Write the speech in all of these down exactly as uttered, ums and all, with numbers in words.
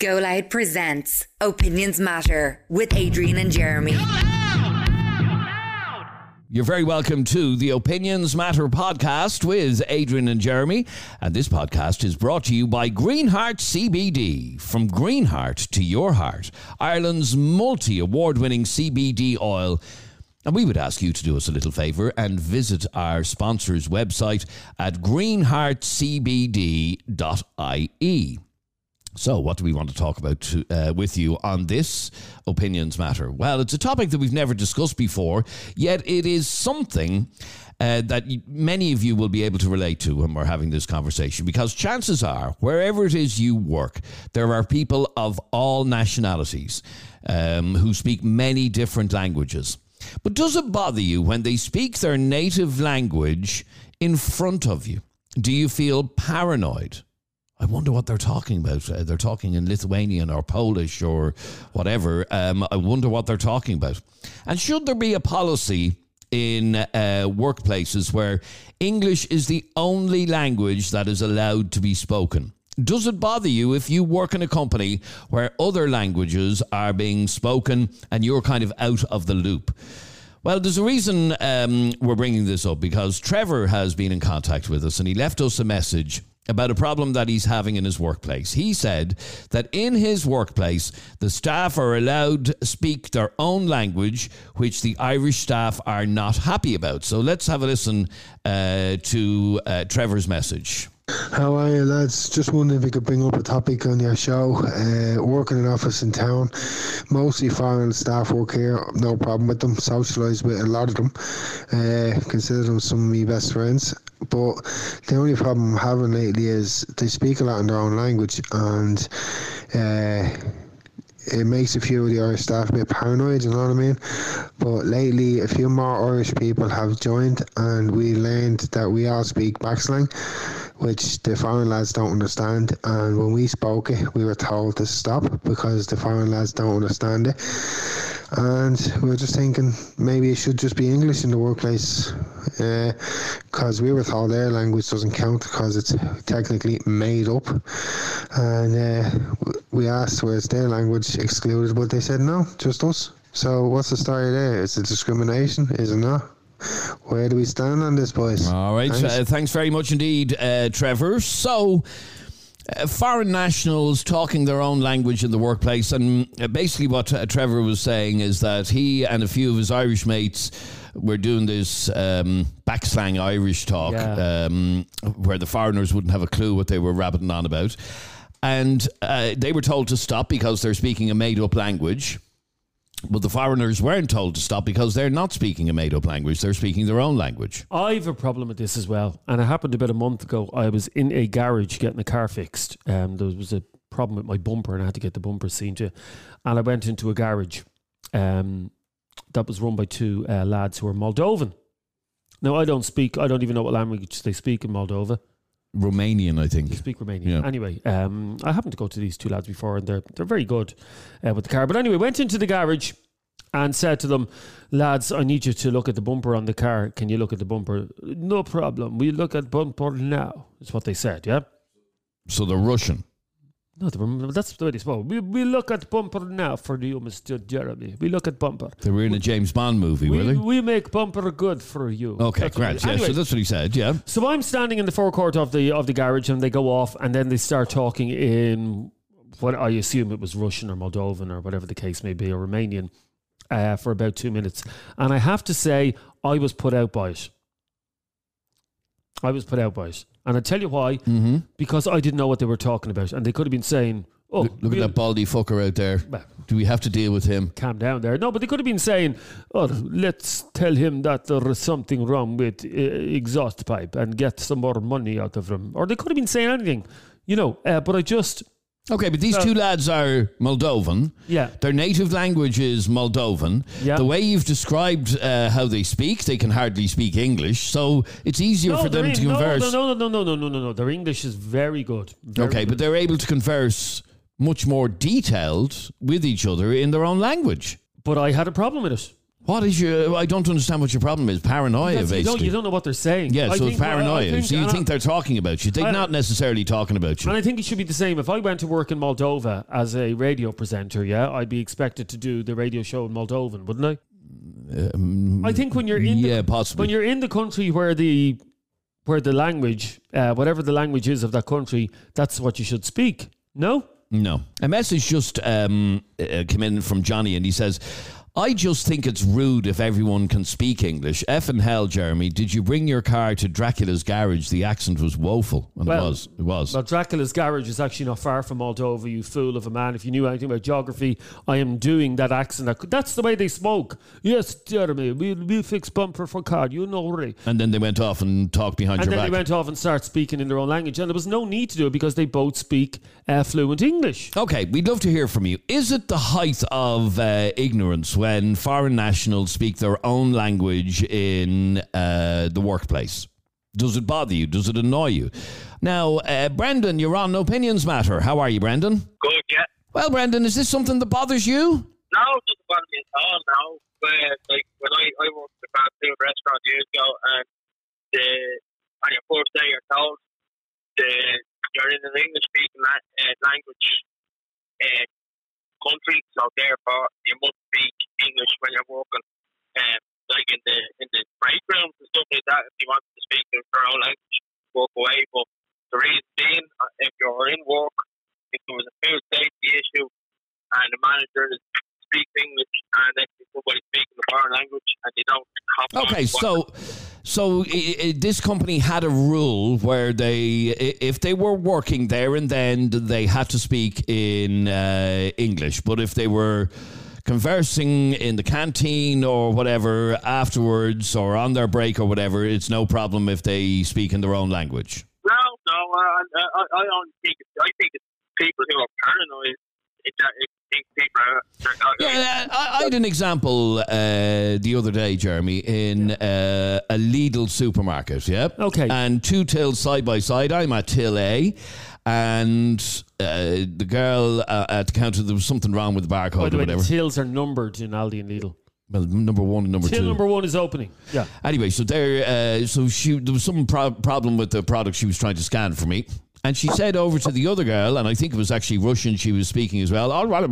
GoLight presents Opinions Matter with Adrian and Jeremy. Come out! Come out! You're very welcome to the Opinions Matter podcast with Adrian and Jeremy. And this podcast is brought to you by Greenheart C B D. From Greenheart to your heart, Ireland's multi-award-winning C B D oil. And we would ask you to do us a little favour and visit our sponsor's website at greenheart c b d dot i e. So what do we want to talk about to, uh, with you on this Opinions Matter? Well, it's a topic that we've never discussed before, yet it is something uh, that many of you will be able to relate to when we're having this conversation, because chances are, wherever it is you work, there are people of all nationalities um, who speak many different languages. But does it bother you when they speak their native language in front of you? Do you feel paranoid? I wonder what they're talking about. Uh, they're talking in Lithuanian or Polish or whatever. Um, I wonder what they're talking about. And should there be a policy in uh, workplaces where English is the only language that is allowed to be spoken? Does it bother you if you work in a company where other languages are being spoken and you're kind of out of the loop? Well, there's a reason um, we're bringing this up, because Trevor has been in contact with us and he left us a message about a problem that he's having in his workplace. He said that in his workplace, the staff are allowed to speak their own language, which the Irish staff are not happy about. So let's have a listen uh, to uh, Trevor's message. How are you, lads? Just wondering if you could bring up a topic on your show. Uh, working in an office in town, mostly foreign staff work here, no problem with them, socialise with a lot of them, uh, consider them some of my best friends. But the only problem I'm having lately is they speak a lot in their own language, and uh, it makes a few of the Irish staff a bit paranoid, you know what I mean? But lately, a few more Irish people have joined, and we learned that we all speak backslang, which the foreign lads don't understand. And when we spoke it, we were told to stop because the foreign lads don't understand it. And we were just thinking maybe it should just be English in the workplace, because uh, we were told their language doesn't count because it's technically made up. And uh, we asked, was their language excluded? But they said no, just us. So what's the story there? Is it discrimination? Is it not? Where do we stand on this, boys? All right. Thanks, uh, thanks very much indeed, uh, Trevor. So, uh, foreign nationals talking their own language in the workplace. And uh, basically what uh, Trevor was saying is that he and a few of his Irish mates were doing this um, backslang Irish talk, yeah. um, where the foreigners wouldn't have a clue what they were rabbiting on about. And uh, they were told to stop because they're speaking a made-up language. But the foreigners weren't told to stop because they're not speaking a made-up language. They're speaking their own language. I have a problem with this as well. And it happened about a month ago. I was in a garage getting the car fixed. Um, there was a problem with my bumper and I had to get the bumper seen to. And I went into a garage um, that was run by two uh, lads who are Moldovan. Now, I don't speak, I don't even know what language they speak in Moldova. Romanian, I think. They speak Romanian. Yeah. Anyway, um, I happened to go to these two lads before, and they're they're very good uh, with the car. But anyway, went into the garage and said to them, lads, I need you to look at the bumper on the car. Can you look at the bumper? No problem. We look at bumper now, is what they said, yeah? So they're Russian. No, they were, that's the way they spoke. We, we look at bumper now for you, Mister Jeremy. We look at bumper. They were in a James Bond movie, we, were they? We make bumper good for you. Okay, that's great. Yeah, anyway, so that's what he said, yeah. So I'm standing in the forecourt of the of the garage, and they go off, and then they start talking in what I assume it was Russian or Moldovan or whatever the case may be, or Romanian, uh, for about two minutes. And I have to say, I was put out by it. I was put out by it. And I tell you why, mm-hmm. because I didn't know what they were talking about. And they could have been saying, oh... Look, look at that baldy fucker out there. Well, do we have to deal with him? Calm down there. No, but they could have been saying, oh, let's tell him that there's something wrong with uh, exhaust pipe and get some more money out of him. Or they could have been saying anything, you know, uh, but I just... Okay, but these uh, two lads are Moldovan. Yeah. Their native language is Moldovan. Yeah. The way you've described uh, how they speak, they can hardly speak English, so it's easier no, for them in, to converse. No, no, no, no, no, no, no, no. Their English is very good. Very okay, good. But they're able to converse much more detailed with each other in their own language. But I had a problem with it. What is your... I don't understand what your problem is. Paranoia, That's, basically. You don't, you don't know what they're saying. Yeah, I so it's paranoia. Think, so you think I, they're talking about you. They're not necessarily talking about you. And I think it should be the same. If I went to work in Moldova as a radio presenter, yeah, I'd be expected to do the radio show in Moldovan, wouldn't I? Um, I think when you're in... Yeah, the, possibly. When you're in the country where the... Where the language, uh, whatever the language is of that country, that's what you should speak. No? No. A message just um, uh, came in from Johnny, and he says, I just think it's rude if everyone can speak English. Effing hell, Jeremy, did you bring your car to Dracula's garage? The accent was woeful. And well, it was. It was. Well, Dracula's garage is actually not far from Moldova, you fool of a man. If you knew anything about geography, I am doing that accent. That's the way they smoke. Yes, Jeremy, we'll, we'll fix bumper for car. You know, worry. And then they went off and talked behind and your back. And then they went off and started speaking in their own language. And there was no need to do it because they both speak uh, fluent English. Okay, we'd love to hear from you. Is it the height of uh, ignorance when foreign nationals speak their own language in uh, the workplace? Does it bother you? Does it annoy you? Now, uh, Brendan, you're on Opinions Matter. How are you, Brendan? Good, yeah. Well, Brendan, is this something that bothers you? No, it doesn't bother me at all, no. But, like, when I, I worked at a fast food restaurant years ago, and the, on your first day you're told the, you're in an English-speaking la- uh, language uh, country, so therefore you must speak English when you're walking, um, like in the in the break rooms and stuff like that. If you want to speak in your own language, walk away. But the reason being, if you're in work, if there was a food safety issue and the manager speaks English and then somebody speaks a foreign language and you don't copy. Okay, so so I, I, this company had a rule where they, if they were working there and then, they had to speak in uh, English, but if they were conversing in the canteen or whatever afterwards or on their break or whatever, it's no problem if they speak in their own language. No, no, I, I, I don't think. I think it's people who are paranoid. It, it, it, people are, yeah, I, I had an example uh, the other day, Jeremy, in uh, a Lidl supermarket. Yeah. Okay. And two tills side by side. I'm at till A. And uh, the girl uh, at the counter, there was something wrong with the barcode or whatever. By the way, the tills are numbered in Aldi and Lidl. Well, number one and number till two. Till number one is opening. Yeah. Anyway, so there, uh, so she there was some pro- problem with the product she was trying to scan for me, and she said over to the other girl, and I think it was actually Russian she was speaking as well. The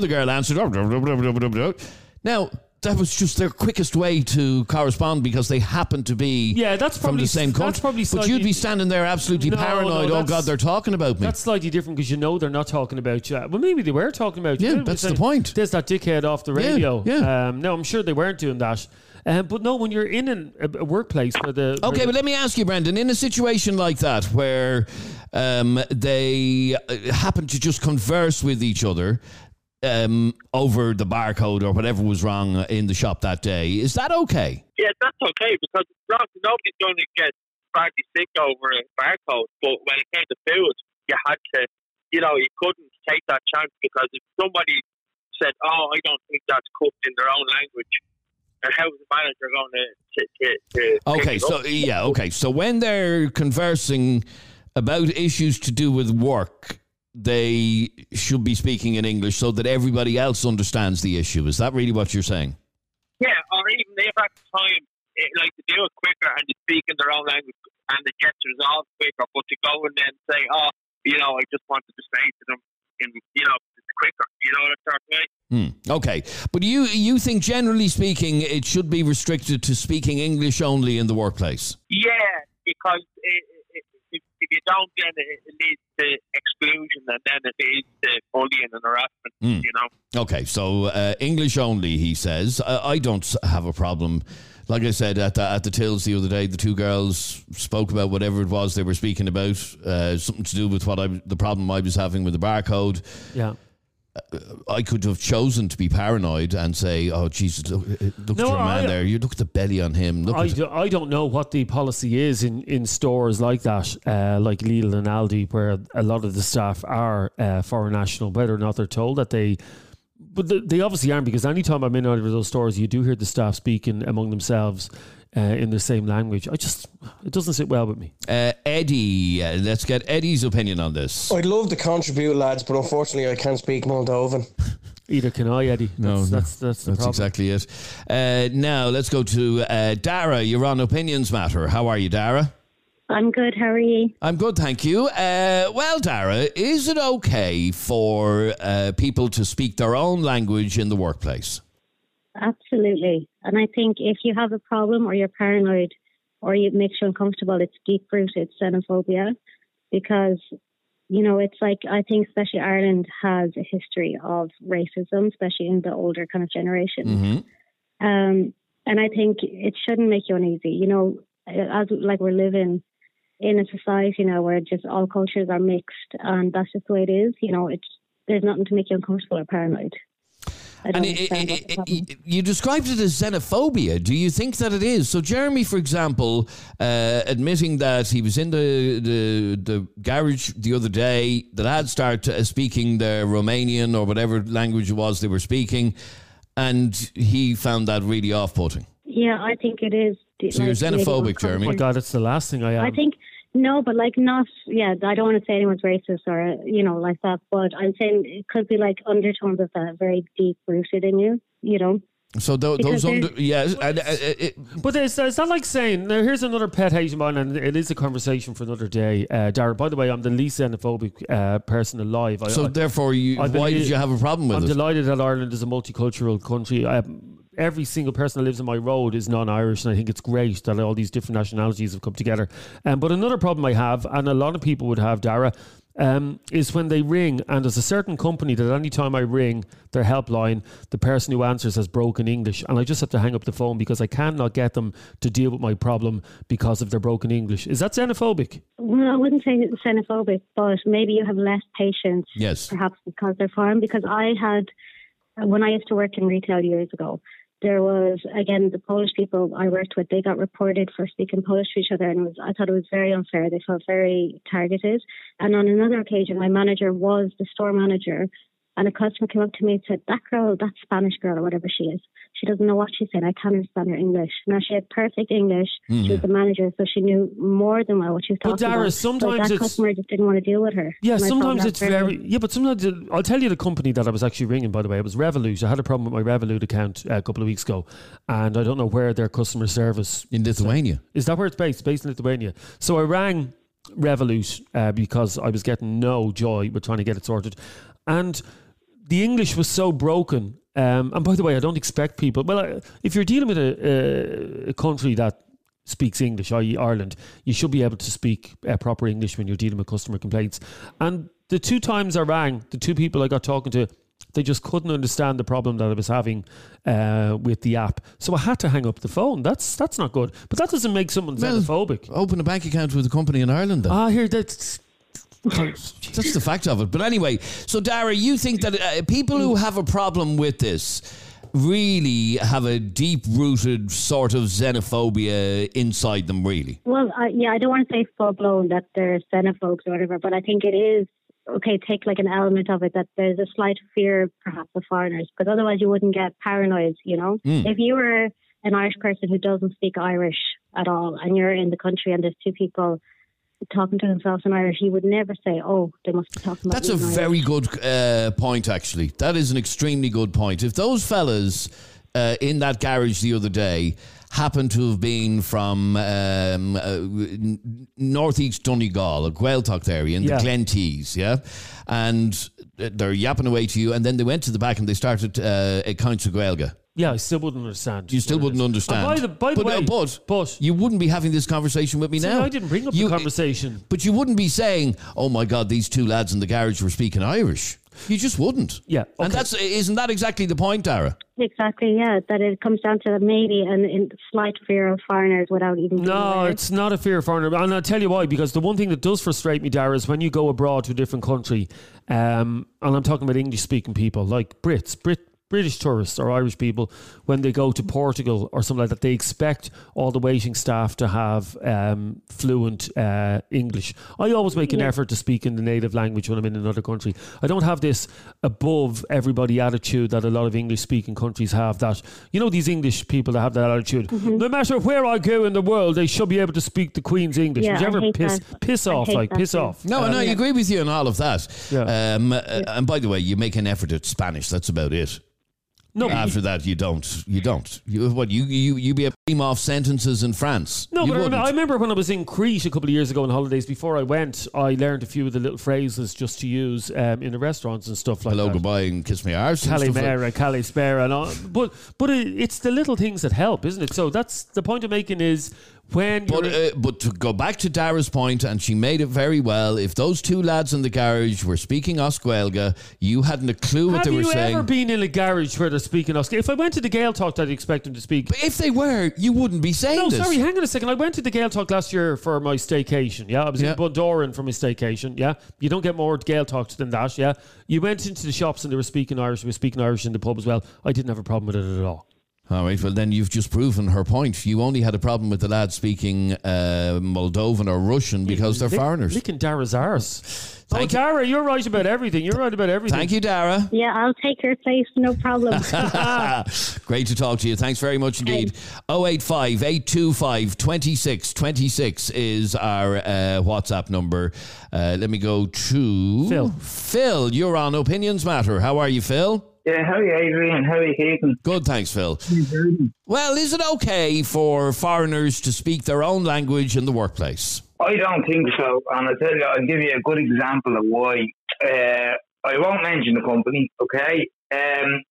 other girl answered. Now, that was just their quickest way to correspond because they happened to be yeah, that's probably, from the same country. That's probably slightly, but you'd be standing there absolutely no, paranoid. No, oh, God, they're talking about me. That's slightly different because you know they're not talking about you. Well, maybe they were talking about you. Yeah, that's saying, the point. There's that dickhead off the radio. Yeah, yeah. Um, no, I'm sure they weren't doing that. Um, but no, when you're in an, a workplace where the... Okay, where but let me ask you, Brendan, in a situation like that where um, they happen to just converse with each other, Um, over the barcode or whatever was wrong in the shop that day. Is that okay? Yeah, that's okay because nobody's going to get badly sick over a barcode. But when it came to food, you had to, you know, you couldn't take that chance because if somebody said, "Oh, I don't think that's cooked in their own language," and how is the manager going to? to, to okay, so up? yeah, okay, so when they're conversing about issues to do with work, they should be speaking in English so that everybody else understands the issue. Is that really what you're saying? Yeah, or even if at the time, it, like, to do it quicker and to speak in their own language and it gets resolved quicker, but to go and then say, oh, you know, I just wanted to say to them, in, you know, it's quicker. You know what I'm talking about? Hmm. Okay. But you, you think, generally speaking, it should be restricted to speaking English only in the workplace? Yeah, because... It, If you don't, then it leads to exclusion and then it leads to bullying and harassment, mm. you know. Okay, so uh, English only, he says. Uh, I don't have a problem. Like I said, at the, at the tills the other day, the two girls spoke about whatever it was they were speaking about, uh, something to do with what I, the problem I was having with the barcode. Yeah. I could have chosen to be paranoid and say, oh, Jesus, look, look no, at your man I, there. You look at the belly on him. Look I, do, I don't know what the policy is in, in stores like that, uh, like Lidl and Aldi, where a lot of the staff are uh, foreign national, whether or not they're told that they... But the, they obviously aren't, because any time I'm in either of those stores, you do hear the staff speaking among themselves uh, in the same language. I just... It doesn't sit well with me. Uh, Eddie, uh, let's get Eddie's opinion on this. I'd love to contribute, lads, but unfortunately I can't speak Moldovan. Either can I, Eddie. That's, no, that's, that's, that's the problem. That's exactly it. Uh, now, let's go to uh, Dara. You're on Opinions Matter. How are you, Dara? I'm good. How are you? I'm good, thank you. Uh, well, Dara, is it okay for uh, people to speak their own language in the workplace? Absolutely. And I think if you have a problem or you're paranoid or it makes you uncomfortable, it's deep-rooted xenophobia because, you know, it's like, I think especially Ireland has a history of racism, especially in the older kind of generation. Mm-hmm. Um, and I think it shouldn't make you uneasy. You know, as like we're living in a society now where just all cultures are mixed and that's just the way it is. You know, it's there's nothing to make you uncomfortable or paranoid. And it, it, it, you described it as xenophobia. Do you think that it is? So Jeremy, for example, uh, admitting that he was in the, the the garage the other day, the lads start uh, speaking their Romanian or whatever language it was they were speaking, and he found that really off-putting. Yeah, I think it is. So like, you're xenophobic, Jeremy. Oh, my God, it's the last thing I am. I think, no, but like not, yeah, I don't want to say anyone's racist or, you know, like that, but I'm saying it could be like undertones of that very deep rooted in you, you know. So th- those, under, yeah. And, uh, it, but it's, it's not like saying, now here's another pet hate of mine, and it is a conversation for another day. Uh, Dara, by the way, I'm the least xenophobic uh, person alive. I, so I, therefore, you, why been, did you have a problem with I'm it? I'm delighted that Ireland is a multicultural country. I Every single person that lives on my road is non-Irish, and I think it's great that all these different nationalities have come together. Um, but another problem I have, and a lot of people would have, Dara, um, is when they ring, and there's a certain company that any time I ring their helpline, the person who answers has broken English, and I just have to hang up the phone because I cannot get them to deal with my problem because of their broken English. Is that xenophobic? Well, I wouldn't say it's xenophobic, but maybe you have less patience, yes, perhaps because they're foreign. Because I had, when I used to work in retail years ago, there was, again, the Polish people I worked with, they got reported for speaking Polish to each other, and it was, I thought it was very unfair. They felt very targeted. And on another occasion, my manager was the store manager, and a customer came up to me and said, that girl, that Spanish girl or whatever she is, she doesn't know what she's saying. I can't understand her English. Now, she had perfect English. Mm. She was the manager, so she knew more than well what she was talking but Dara, about. Sometimes but that it's, customer just didn't want to deal with her. Yeah, sometimes it's very... Yeah, but sometimes... It, I'll tell you the company that I was actually ringing, by the way. It was Revolut. I had a problem with my Revolut account a couple of weeks ago, and I don't know where their customer service... In Lithuania. Is that where it's based? It's based in Lithuania. So I rang Revolut uh, because I was getting no joy with trying to get it sorted. And... the English was so broken. Um, and by the way, I don't expect people... Well, I, if you're dealing with a, a, a country that speaks English, that is. Ireland, you should be able to speak uh, proper English when you're dealing with customer complaints. And the two times I rang, the two people I got talking to, they just couldn't understand the problem that I was having uh, with the app. So I had to hang up the phone. That's that's not good. But that doesn't make someone well, xenophobic. Open a bank account with a company in Ireland, then. Ah, here, that's... That's the fact of it. But anyway, so Dara, you think that uh, people who have a problem with this really have a deep-rooted sort of xenophobia inside them, really? Well, uh, yeah, I don't want to say full-blown that they're xenophobes or whatever, but I think it is, okay, take like an element of it that there's a slight fear, perhaps, of foreigners, because otherwise you wouldn't get paranoid, you know? Mm. If you were an Irish person who doesn't speak Irish at all and you're in the country and there's two people talking to themselves in Irish, you would never say, oh, they must be talking about That's a very Irish. good uh, point, actually. That is an extremely good point. If those fellas uh, in that garage the other day happened to have been from um, uh, northeast Donegal, a Gaeltacht area, in yeah. the Glentees, yeah? And they're yapping away to you, and then they went to the back and they started uh, a Council Gaelga. Yeah, I still wouldn't understand. You still wouldn't understand. By the, by the but, way, uh, but, but you wouldn't be having this conversation with me so now. I didn't bring up you, the conversation. But you wouldn't be saying, oh my God, these two lads in the garage were speaking Irish. You just wouldn't. Yeah. Okay. And that's, isn't that exactly the point, Dara? Exactly, yeah. That it comes down to maybe an, an slight fear of foreigners without even... No, aware. It's not a fear of foreigners. And I'll tell you why, because the one thing that does frustrate me, Dara, is when you go abroad to a different country, um, and I'm talking about English-speaking people, like Brits, Brit. British tourists or Irish people, when they go to Portugal or something like that, they expect all the waiting staff to have um, fluent uh, English. I always make an yeah. effort to speak in the native language when I'm in another country. I don't have this above everybody attitude that a lot of English-speaking countries have, that, you know, these English people that have that attitude. Mm-hmm. No matter where I go in the world, they should be able to speak the Queen's English. Yeah, whichever piss, piss off, like, piss too. off. No, um, no, I agree with you on all of that. Yeah. Um, yeah. And by the way, you make an effort at Spanish. That's about it. No, after that, you don't. You don't. You, what you you you be able to beam off sentences in France? No, you but I, I remember when I was in Crete a couple of years ago on holidays. Before I went, I learned a few of the little phrases just to use um, in the restaurants and stuff like hello, that. Hello, goodbye, and kiss me arse. Calimera, Calispera, and all. But but it, it's the little things that help, isn't it? So that's the point I'm making is. When but, uh, but to go back to Dara's point, and she made it very well, if those two lads in the garage were speaking Oscuelga, you hadn't a clue what they were saying. Have you ever been in a garage where they're speaking Oscuelga? If I went to the Gaeltacht, I'd expect them to speak. But if they were, you wouldn't be saying no, this. No, sorry, hang on a second. I went to the Gaeltacht last year for my staycation, yeah? I was yeah. in Bundoran for my staycation, yeah? You don't get more Gaeltacht than that, yeah? You went into the shops and they were speaking Irish. We were speaking Irish in the pub as well. I didn't have a problem with it at all. All right, well, then you've just proven her point. You only had a problem with the lad speaking uh, Moldovan or Russian because they're Lick, foreigners. Licking Dara's arse. Oh, you. Dara, you're right about everything. You're right about everything. Thank you, Dara. Yeah, I'll take her place, no problem. Great to talk to you. Thanks very much indeed. oh eight five, eight two five, two six two six is our uh, WhatsApp number. Uh, let me go to... Phil. Phil, you're on Opinions Matter. How are you, Phil? Yeah, how are you, Adrian? How are you keeping? Good, thanks, Phil. Well, is it okay for foreigners to speak their own language in the workplace? I don't think so. And I'll tell you, I'll give you a good example of why. Uh, I won't mention the company, okay? Um,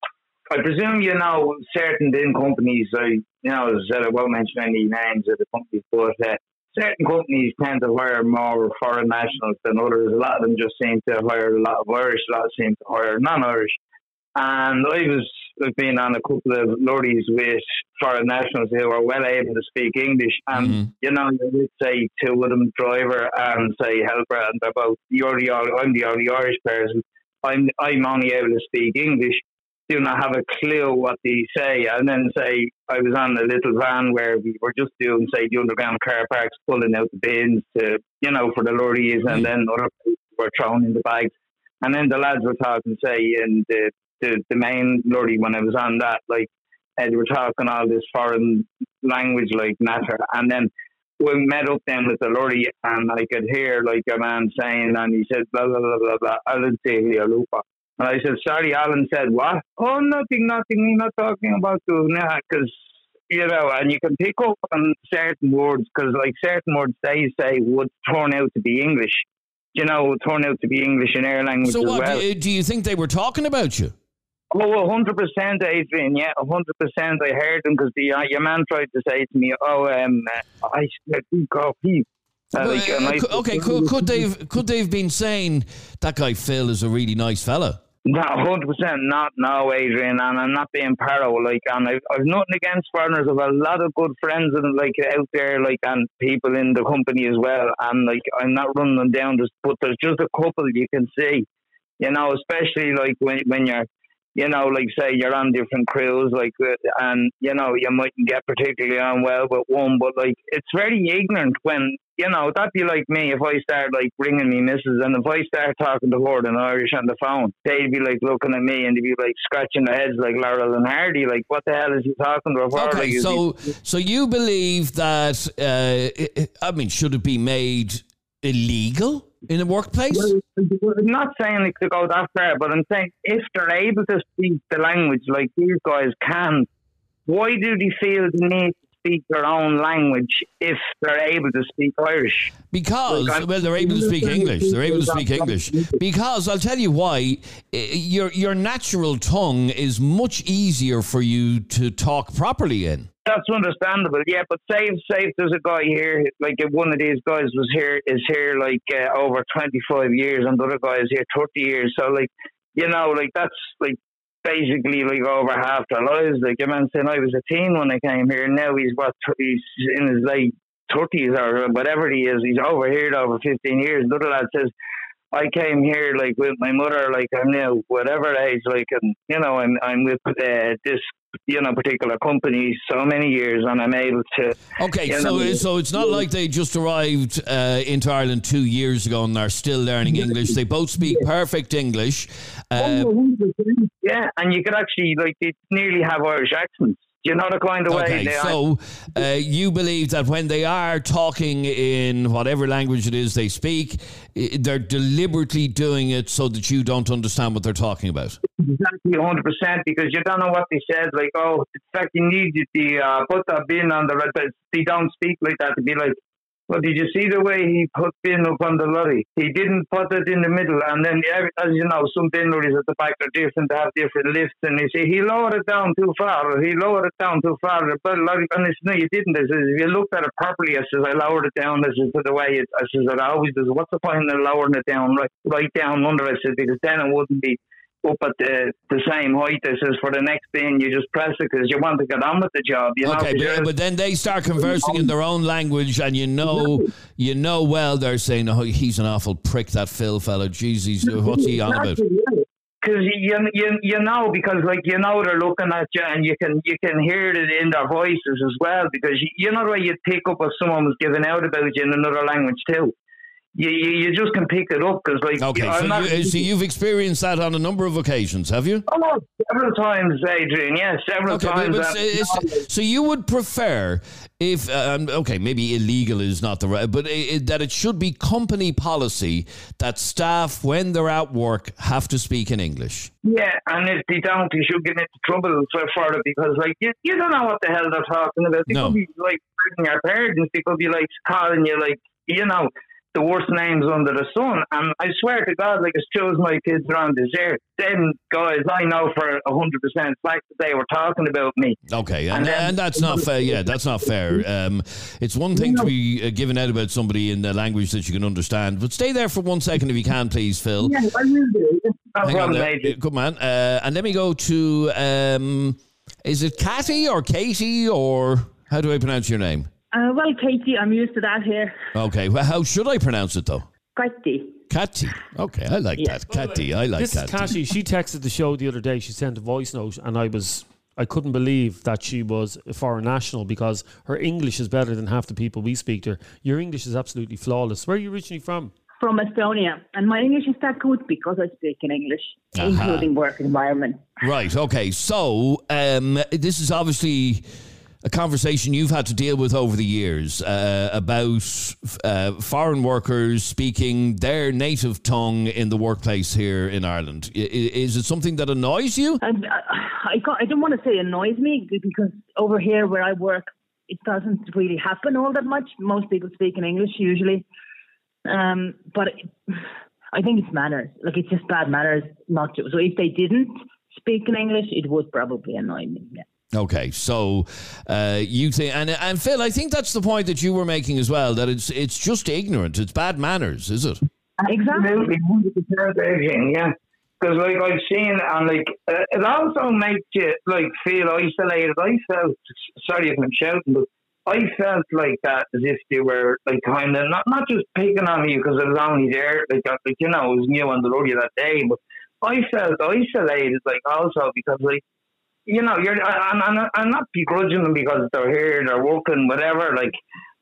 I presume you know certain companies, I, you know, as I said, I won't mention any names of the companies, but uh, certain companies tend to hire more foreign nationals than others. A lot of them just seem to hire a lot of Irish, a lot seem to hire non-Irish. And I was, I've been on a couple of lorries with foreign nationals who are well able to speak English. And, mm-hmm. you know, you would say two of them, driver and, say, helper, and they're both, you're the, I'm the only Irish person. I'm I'm only able to speak English. Do not have a clue what they say. And then, say, I was on a little van where we were just doing, say, the underground car parks, pulling out the bins, to, you know, for the lorries, mm-hmm. and then other people were thrown in the bags. And then the lads were talking, say, in the, The, the main lorry when I was on that, like, uh, they were talking all this foreign language, like, natter. And then we met up then with the lorry, and I could hear, like, a man saying, and he said, blah, blah, blah, blah, blah, Alan Tehlia Lupa. And I said, sorry, Alan said, what? Oh, nothing, nothing, not talking about you, nah, because, you know, and you can pick up on certain words, because, like, certain words they say would turn out to be English. You know, turn out to be English in their language. So what, as well. do, you, do you think they were talking about you? Oh, one hundred percent, Adrian, yeah, one hundred percent. I heard them because the uh, your man tried to say to me, oh, um, I should go pee. Okay, could, could, they have, could they have been saying, that guy Phil is a really nice fella? No, one hundred percent not, no, Adrian, and I'm not being paro, like, and I've, I've nothing against foreigners. I've a lot of good friends, and, like, out there, like, and people in the company as well, and, like, I'm not running them down, just, but there's just a couple you can see, you know, especially, like, when when you're, you know, like, say, you're on different crews, like, and, you know, you mightn't get particularly on well with one, but, like, it's very ignorant when, you know, that'd be like me if I start, like, ringing me missus, and if I start talking to her in Irish on the phone, they'd be, like, looking at me, and they'd be, like, scratching their heads like Laurel and Hardy, like, what the hell is he talking to her for? Okay, like, so, he- so you believe that, uh, it, I mean, should it be made illegal? In a workplace? Well, I'm not saying like to go that far, but I'm saying if they're able to speak the language like these guys can, why do they feel the need to speak their own language if they're able to speak Irish? Because, like, well, they're able to speak English. They're able to speak English. Because, I'll tell you why, your your natural tongue is much easier for you to talk properly in. That's understandable, yeah, but say, say if there's a guy here, like if one of these guys was here, is here like uh, over twenty-five years and the other guy is here thirty years, so like, you know, like that's like basically like over half their lives. Like your man saying I was a teen when I came here, now he's what, he's in his late thirties or whatever he is, he's over here over fifteen years, the other lad says, I came here like with my mother, like I'm now whatever age, like, and you know, I'm I'm with uh, this, you know, particular company so many years, and I'm able to. Okay, so know, so it's not like they just arrived uh, into Ireland two years ago and are still learning English. They both speak perfect English. Uh, yeah, and you could actually like they nearly have Irish accents. You know the kind of okay, way they so are. Uh, you believe that when they are talking in whatever language it is they speak, they're deliberately doing it so that you don't understand what they're talking about. Exactly, one hundred percent, because you don't know what they said. Like, oh, in fact, you need the uh, put a bin on the red. They don't speak like that. They'd be like, well, did you see the way he put bin up on the lorry? He didn't put it in the middle. And then, as you know, some bin lorries at the back are different. They have different lifts. And they say, he lowered it down too far. Or, he lowered it down too far. But lorry, and I said, no, you didn't. I said, if you looked at it properly, I said, I lowered it down. I said, the way it, I said, it always does. What's the point in lowering it down right, right down under? I said, because then it wouldn't be up at the, the same height. This is for the next thing, you just press it because you want to get on with the job, you okay, know, but, but then they start conversing in their own language, and you know no. you know well they're saying, oh, he's an awful prick, that Phil fella, Jesus, what's he on about? Because you, you you know, because like you know they're looking at you, and you can you can hear it in their voices as well, because you, you know the way you pick up if someone was giving out about you in another language too. You, you, you just can pick it up because like okay, so, not, you, so you've experienced that on a number of occasions, have you? Oh, several times, Adrian. Yes, yeah, several okay, times. But, but so you would prefer if um, okay, maybe illegal is not the right, but it, that it should be company policy that staff, when they're at work, have to speak in English. Yeah, and if they don't, you should get into trouble for, for it, because like you, you don't know what the hell they're talking about. They no. could be like your parents. They could be like calling you like you know. the worst names under the sun, and I swear to God, like, as true as my kids are on dessert, then guys, I know for a hundred percent fact that they were talking about me. Okay, and, and, then, and that's not fair. Yeah, that's not fair. Um, it's one thing you know, to be uh, given out about somebody in the language that you can understand, but stay there for one second if you can, please, Phil. Yeah, I will do. That's Hang on there. Good man. Uh, and let me go to um, is it Cathy or Katie or how do I pronounce your name? Uh, well, Katie, I'm used to that here. Okay, well, how should I pronounce it, though? Katie. Katie. Okay, I like yeah. that. Katie, I like that. This is Katie. She texted the show the other day. She sent a voice note, and I was... I couldn't believe that she was a foreign national, because her English is better than half the people we speak to. Your English is absolutely flawless. Where are you originally from? From Estonia, and my English is that good because I speak in English, uh-huh. including work environment. Right, okay. So, um, this is obviously... a conversation you've had to deal with over the years uh, about uh, foreign workers speaking their native tongue in the workplace here in Ireland. I- is it something that annoys you? I, I, I don't want to say annoys me, because over here where I work, it doesn't really happen all that much. Most people speak in English usually. Um, but it, I think it's manners. Like, it's just bad manners not to. So if they didn't speak in English, it would probably annoy me, yeah. Okay, so uh, you think, and and Phil, I think that's the point that you were making as well, that it's it's just ignorant, it's bad manners, is it? Exactly. Yeah, because like I've seen, and like uh, it also makes you like feel isolated. I felt, sorry if I'm shouting, but I felt like that, as if they were like kind of not not just picking on me because I was only there, like like you know, I was new on the road that day, but I felt isolated, like also because like. You know, you're. I'm, I'm, I'm not begrudging them because they're here, they're working, whatever. Like,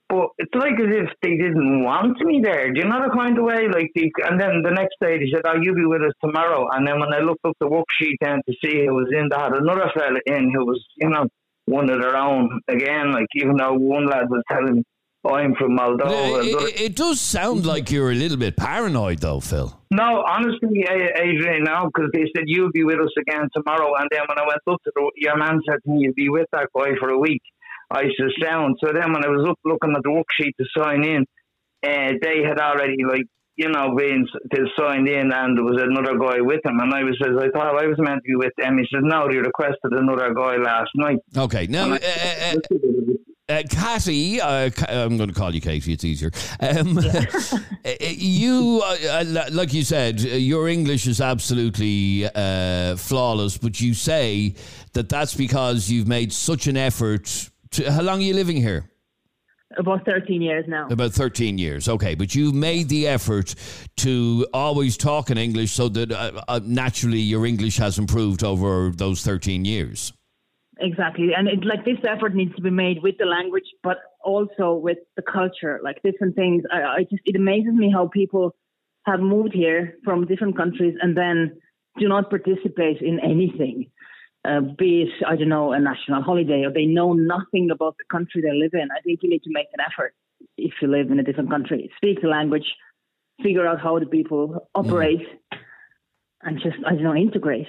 but it's like as if they didn't want me there. Do you know the kind of way? Like, they, and then the next day they said, "Oh, you'll be with us tomorrow." And then when I looked up the worksheet then to see who was in, they had another fella in who was, you know, one of their own again. Like, even though one lad was telling me, I'm from Moldova. It, it, it does sound like you're a little bit paranoid, though, Phil. No, honestly, Adrian, no, because they said you'll be with us again tomorrow, and then when I went up to the, your man said to me, you'll be with that guy for a week. I said, sound. So then when I was up looking at the worksheet to sign in, uh, they had already, like, you know, been signed in, and there was another guy with him. And I was says, I thought I was meant to be with them. He said, no, they requested another guy last night. Okay, now... Uh, Cathy, uh, I'm going to call you Katie, it's easier. Um, yeah. You, uh, like you said, your English is absolutely uh, flawless, but you say that that's because you've made such an effort. To, how long are you living here? About thirteen years now. About thirteen years. Okay. But you've made the effort to always talk in English so that uh, uh, naturally your English has improved over those thirteen years. Exactly. And it's like this effort needs to be made with the language, but also with the culture, like different things. I, I just, it amazes me how people have moved here from different countries and then do not participate in anything. Uh, be it, I don't know, a national holiday, or they know nothing about the country they live in. I think you need to make an effort if you live in a different country. Speak the language, figure out how the people operate, mm. and just, I don't know, integrate.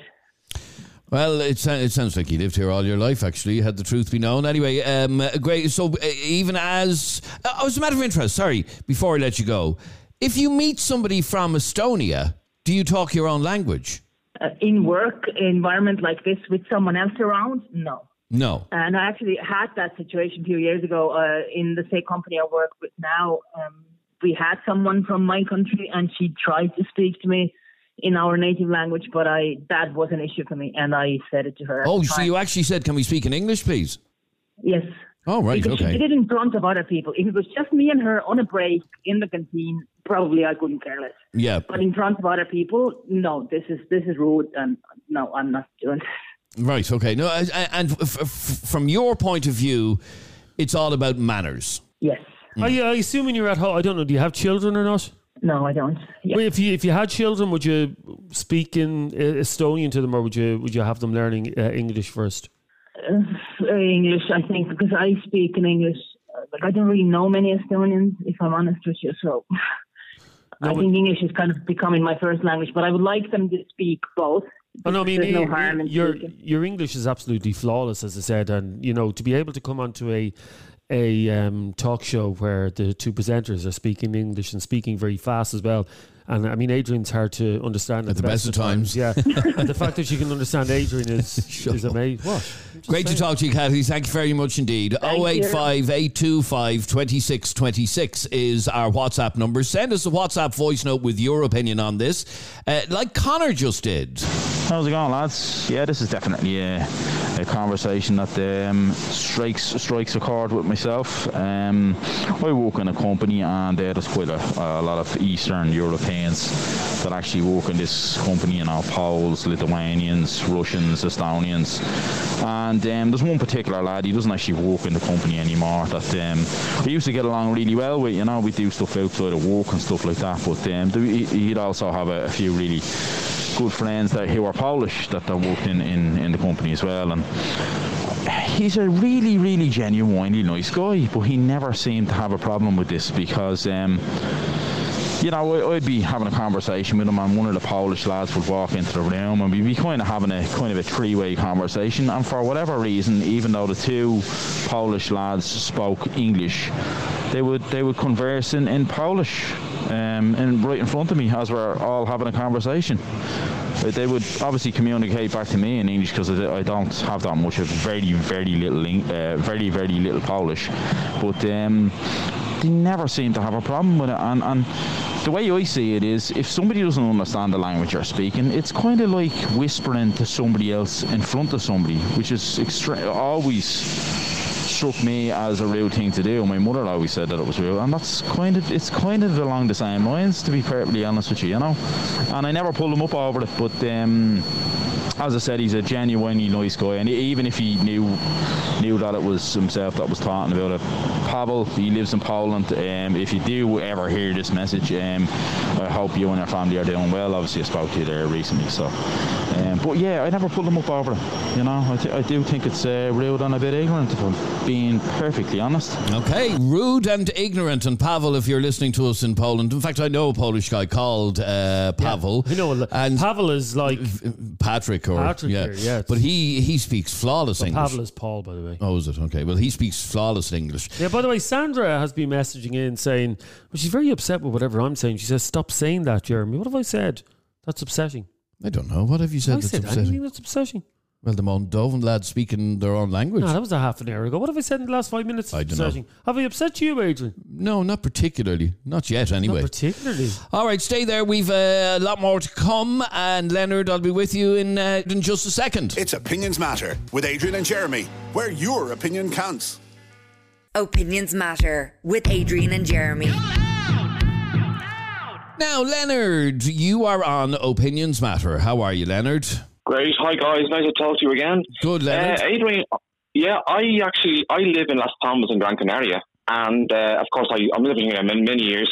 Well, it, it sounds like you lived here all your life, actually, had the truth be known. Anyway, um, great. So even as, oh, it's a matter of interest, sorry, before I let you go, if you meet somebody from Estonia, do you talk your own language? Uh, in work environment like this with someone else around? No. No. And I actually had that situation a few years ago uh, in the same company I work with now. Um, we had someone from my country and she tried to speak to me in our native language, but I that was an issue for me and I said it to her. Oh, so you actually said, can we speak in English, please? Yes. Oh, right, because okay. She did it in front of other people. If it was just me and her on a break in the canteen, probably I couldn't care less. Yeah. But in front of other people, no, this is this is rude, and no, I'm not doing it. Right, okay. No, and f- f- from your point of view, it's all about manners. Yes. Mm. Are you, I assume when you're at home, I don't know, do you have children or not? No, I don't. Yes. Well, if you if you had children, would you speak in Estonian to them, or would you would you have them learning uh, English first? Uh, English, I think, because I speak in English. Like, I don't really know many Estonians, if I'm honest with you, so... No, I think English is kind of becoming my first language, but I would like them to speak both. Oh, no, I mean, no harm in your your English is absolutely flawless, as I said, and you know, to be able to come onto a a um, talk show where the two presenters are speaking English and speaking very fast as well. And I mean, Adrian's hard to understand at, at the, the best, best of times. times. Yeah, and the fact that you can understand Adrian is sure. is amazing. What? Great saying. To talk to you, Cathy. Thank you very much indeed. Oh eight five eight two five twenty six twenty six is our WhatsApp number. Send us a WhatsApp voice note with your opinion on this, uh, like Connor just did. How's it going, lads? Yeah, this is definitely yeah, a conversation that um, strikes strikes a chord with myself. Um, I work in a company, and uh, there's quite a, a lot of Eastern European that actually work in this company, and our Poles, Lithuanians, Russians, Estonians, and um, there's one particular lad, he doesn't actually work in the company anymore, that um, we used to get along really well with, you know, we do stuff outside of work and stuff like that, but um, he'd also have a, a few really good friends that who are Polish that, that worked in, in, in the company as well, and he's a really, really genuinely nice guy, but he never seemed to have a problem with this, because um, you know, I'd be having a conversation with him, and one of the Polish lads would walk into the room, and we'd be kind of having a kind of a three-way conversation. And for whatever reason, even though the two Polish lads spoke English, they would they would converse in, in Polish, um, and right in front of me as we're all having a conversation. They would obviously communicate back to me in English, because I don't have that much of very, very little, uh, very, very little Polish. But um, they never seem to have a problem with it, and. and The way I see it is, if somebody doesn't understand the language you're speaking, it's kind of like whispering to somebody else in front of somebody, which is extre- always struck me as a real thing to do. My mother always said that it was real, and that's kind of, it's kind of along the same lines, to be perfectly honest with you, you know? And I never pulled him up over it, but um, as I said, he's a genuinely nice guy, and even if he knew... knew that it was himself that was talking about it. Pavel, he lives in Poland. Um, if you do ever hear this message, um, I hope you and your family are doing well. Obviously, I spoke to you there recently, so. Um, but yeah, I never pulled him up over it. You know, I, th- I do think it's uh, rude and a bit ignorant, if I'm being perfectly honest. Okay, rude and ignorant. And Pavel, if you're listening to us in Poland, in fact, I know a Polish guy called uh, Pavel. Yeah, you know, and Pavel is like Patrick, or Patrick yeah, here, yeah but he he speaks flawless English. Pavel is Paul, by the way. Oh, is it? Okay. Well, he speaks flawless English. Yeah, by the way, Sandra has been messaging in saying, well, she's very upset with whatever I'm saying. She says, stop saying that, Jeremy. What have I said? That's upsetting. I don't know. What have you said have that's said upsetting? I said anything that's upsetting. Well, the Moldovan lads speaking their own language. No, that was a half an hour ago. What have I said in the last five minutes? I don't upsetting? know. Have I upset you, Adrian? No, not particularly. Not yet, anyway. Not particularly. All right, stay there. We've uh, a lot more to come. And Leonard, I'll be with you in, uh, in just a second. It's Opinions Matter with Adrian and Jeremy, where your opinion counts. Opinions Matter with Adrian and Jeremy. Now, Leonard, you are on Opinions Matter. How are you, Leonard? Great. Hi, guys. Nice to talk to you again. Good, Leonard. Uh, Adrian, yeah, I actually, I live in Las Palmas in Gran Canaria. And, uh, of course, I, I'm living here many, many years.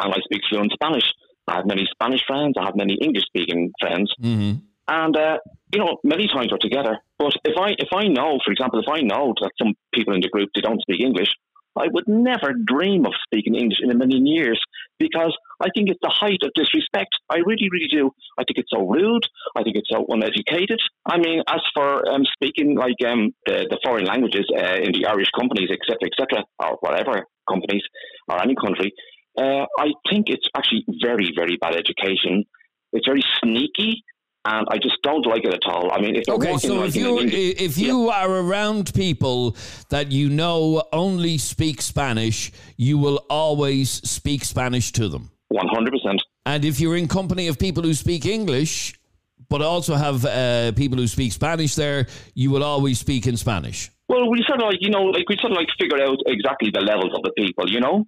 And I speak fluent Spanish. I have many Spanish friends. I have many English-speaking friends. Mm-hmm. And, uh, you know, many times we're together. But if I if I know, for example, if I know that some people in the group, they don't speak English, I would never dream of speaking English in a million years because I think it's the height of disrespect. I really, really do. I think it's so rude. I think it's so uneducated. I mean, as for um, speaking like um, the, the foreign languages uh, in the Irish companies, et cetera, et cetera, or whatever companies or any country, uh, I think it's actually very, very bad education. It's very sneaky. And I just don't like it at all. I mean, if okay, so if you if you yeah. are around people that you know only speak Spanish, you will always speak Spanish to them. One hundred percent. And if you're in company of people who speak English, but also have uh, people who speak Spanish there, you will always speak in Spanish. Well, we sort of like you know, like we sort of like figure out exactly the levels of the people, you know.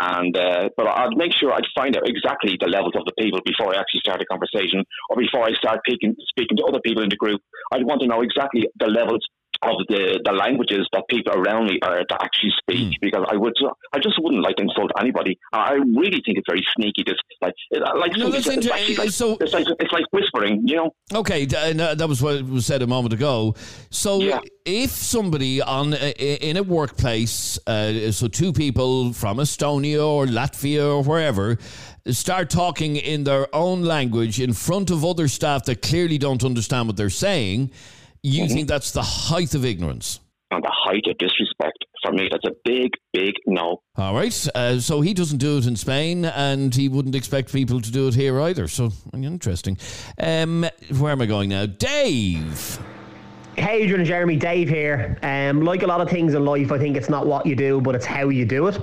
And uh, but I'd make sure I'd find out exactly the levels of the people before I actually start a conversation or before I start speaking, speaking to other people in the group. I'd want to know exactly the levels of the, the languages that people around me are to actually speak mm. because I would I just wouldn't like to insult anybody. I really think it's very sneaky. This like like, no, it's, it's, uh, like, so, it's, like it's like whispering, you know. Okay, that was what was said a moment ago. So. Yeah. If somebody on in a workplace, uh, so two people from Estonia or Latvia or wherever, start talking in their own language in front of other staff that clearly don't understand what they're saying, you mm-hmm. think that's the height of ignorance? And the height of disrespect. For me, that's a big, big no. All right. Uh, so he doesn't do it in Spain, and he wouldn't expect people to do it here either. So, interesting. Um, where am I going now? Dave! Hey, Adrian and Jeremy, Dave here. Um, like a lot of things in life, I think it's not what you do, but it's how you do it.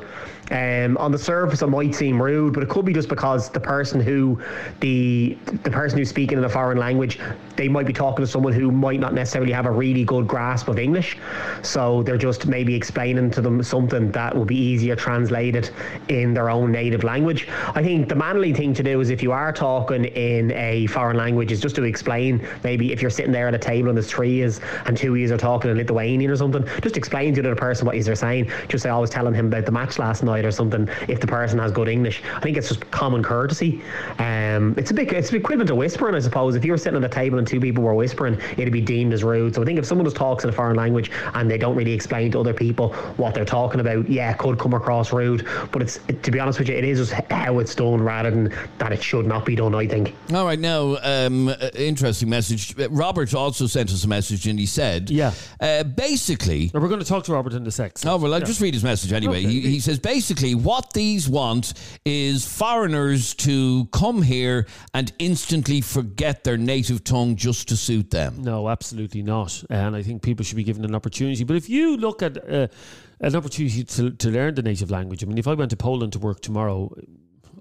Um, on the surface, it might seem rude, but it could be just because the person who the the person who's speaking in a foreign language, they might be talking to someone who might not necessarily have a really good grasp of English. So they're just maybe explaining to them something that will be easier translated in their own native language. I think the manly thing to do is if you are talking in a foreign language is just to explain. Maybe if you're sitting there at a table and there's three is and two is are talking in Lithuanian or something, just explain to the other person what is they're saying. Just say I was telling him about the match last night or something, if the person has good English. I think it's just common courtesy. Um, it's a bit it's equivalent to whispering, I suppose. If you were sitting at a table and two people were whispering, it'd be deemed as rude. So I think if someone just talks in a foreign language and they don't really explain to other people what they're talking about, yeah, it could come across rude. But it's to be honest with you, it is just how it's done rather than that it should not be done, I think. All right, now, um, interesting message. Robert also sent us a message and he said, yeah, uh, basically... Now we're going to talk to Robert in a sec. So. Oh, well, I'll yeah. just read his message anyway. Okay. He, he says, basically, Basically, what these want is foreigners to come here and instantly forget their native tongue just to suit them. No, absolutely not. And I think people should be given an opportunity. But if you look at uh, an opportunity to, to learn the native language, I mean, if I went to Poland to work tomorrow,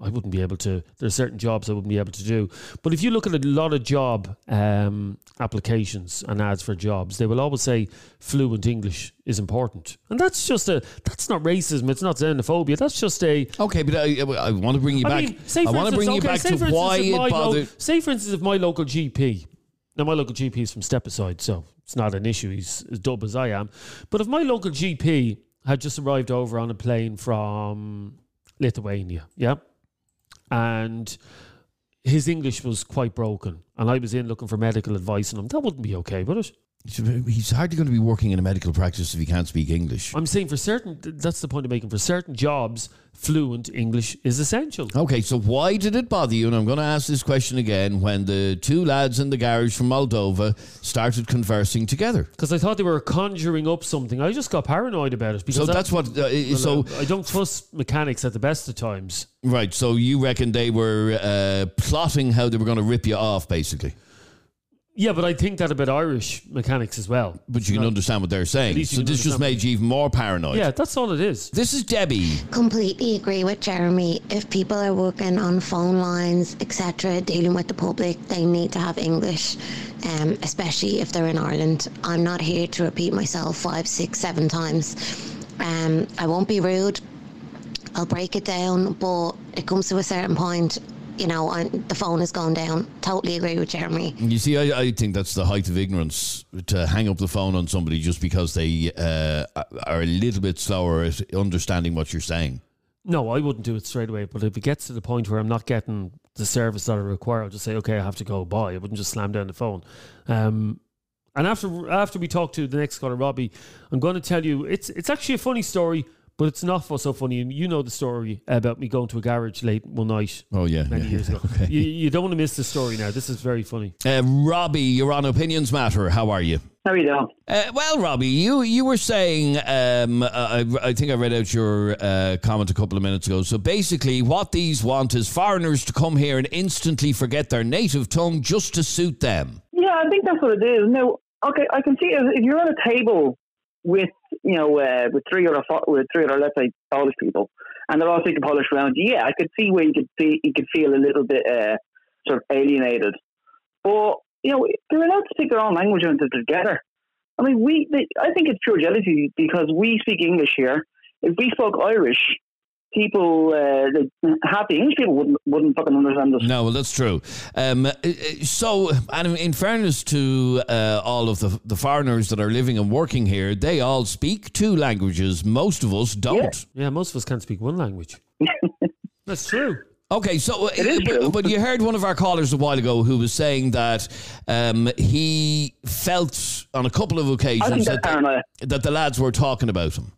I wouldn't be able to. There are certain jobs I wouldn't be able to do. But if you look at a lot of job um, applications and ads for jobs, they will always say fluent English is important. And that's just a, that's not racism. It's not xenophobia. That's just a... Okay, but I, I want to bring you I back. Mean, I want instance, to bring you okay, back to why it bothered... Lo- say, for instance, if my local G P... Now, my local G P is from Stepaside, so it's not an issue. He's as dub as I am. But if my local G P had just arrived over on a plane from Lithuania, yeah? And his English was quite broken. And I was in looking for medical advice on him. That wouldn't be okay, would it? He's hardly going to be working in a medical practice if he can't speak English. I'm saying for certain, that's the point I'm making, for certain jobs, fluent English is essential. Okay, so why did it bother you? And I'm going to ask this question again when the two lads in the garage from Moldova started conversing together. Because I thought they were conjuring up something. I just got paranoid about it. Because so that's I, what... Uh, so I don't trust mechanics at the best of times. Right, so you reckon they were uh, plotting how they were going to rip you off, basically? Yeah, but I think that about Irish mechanics as well. But you can no. understand what they're saying. So this just made you even more paranoid. Yeah, that's all it is. This is Debbie. Completely agree with Jeremy. If people are working on phone lines, et cetera, dealing with the public, they need to have English, um, especially if they're in Ireland. I'm not here to repeat myself five, six, seven times. Um, I won't be rude. I'll break it down, but it comes to a certain point, you know, I, the phone has gone down. Totally agree with Jeremy. You see, I, I think that's the height of ignorance, to hang up the phone on somebody just because they uh, are a little bit slower at understanding what you're saying. No, I wouldn't do it straight away, but if it gets to the point where I'm not getting the service that I require, I'll just say, okay, I have to go buy. I wouldn't just slam down the phone. Um, and after after we talk to the next caller, Robbie, I'm going to tell you, it's it's actually a funny story, but it's not so funny. And you know the story about me going to a garage late one night. Oh, yeah. Many yeah, years ago. Okay. You, you don't want to miss the story now. This is very funny. Uh, Robbie, you're on Opinions Matter. How are you? How are you doing? Uh, well, Robbie, you, you were saying, um, I, I think I read out your uh, comment a couple of minutes ago. So basically what these want is foreigners to come here and instantly forget their native tongue just to suit them. Yeah, I think that's what it is. Now, okay, I can see if you're at a table with, you know, uh, with three or four, with three or let's say Polish people, and they're all speaking Polish around. Yeah, I could see where you could see you could feel a little bit uh, sort of alienated. But you know, they're allowed to speak their own language and they're together. I mean, we they, I think it's pure jealousy because we speak English here. If we spoke Irish, people, uh, the, half the English people wouldn't, wouldn't fucking understand us. No, well, that's true. Um, so, and in fairness to uh, all of the, the foreigners that are living and working here, they all speak two languages. Most of us don't. Yeah, yeah, most of us can't speak one language. That's true. Okay, so it but, but you heard one of our callers a while ago who was saying that um, he felt on a couple of occasions that, they, that the lads were talking about him.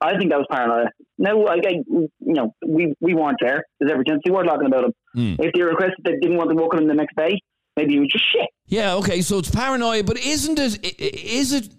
I think that was paranoia. No, I, I, you know, we, we weren't there. There's every chance we were talking about them. Mm. If they requested they didn't want to walk on them the next day, maybe it was just shit. Yeah, okay, so it's paranoia, but isn't it, is it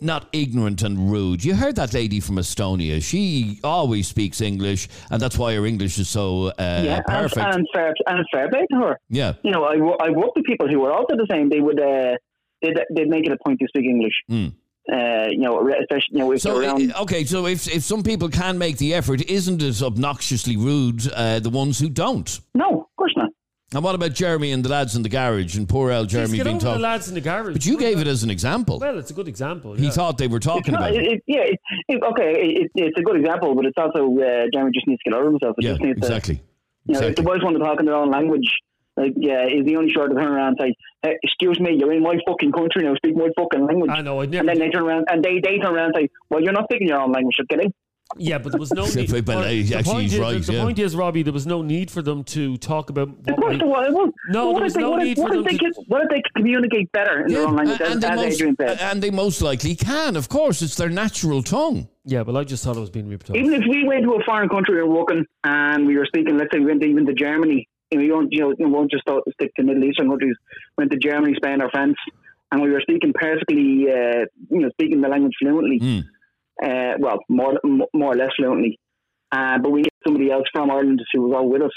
not ignorant and rude? You heard that lady from Estonia. She always speaks English, and that's why her English is so uh, yeah, perfect. Yeah, and, and, fair, and fair play to her. Yeah. You know, I, I worked with people who were also the same. They would, uh, they'd, they'd make it a point to speak English. Mm. Uh, you know, especially you know, if so, around. Okay, so if if some people can make the effort, isn't it obnoxiously rude, uh, the ones who don't? No, of course not. And what about Jeremy and the lads in the garage and poor old Jeremy being talked? The lads in the garage. But you gave it as an example. Well, it's a good example. Yeah. He thought they were talking not, about it. it yeah, it, it, okay, it, it's a good example, but it's also uh, Jeremy just needs to get over himself. It yeah, just needs exactly. To, you know, exactly. If the boys want to talk in their own language, like, yeah, he's the only short to turn around and say, hey, excuse me, you're in my fucking country now, speak my fucking language. I know, I never. And then they turn around and they, they turn around and say, well, you're not speaking your own language, you're kidding. Yeah, but there was no need. But well, actually, the point, is, right, the, the yeah. point is, Robbie, there was no need for them to talk about. What they, the, what, what, no, what there was they, no what need if, for them to. Could, what if they could communicate better in yeah, their own language? And, and, as they most, and they most likely can, of course. It's their natural tongue. Yeah, well, I just thought it was being repetitive. Even if we went to a foreign country and we were walking and we were speaking, let's say we went even to Germany. We won't, you know, we won't just stick to Middle Eastern countries. Went to Germany, Spain, or France, and we were speaking perfectly, uh, you know, speaking the language fluently. Mm. Uh, well, more, more or less fluently. Uh, but we get somebody else from Ireland who was all with us.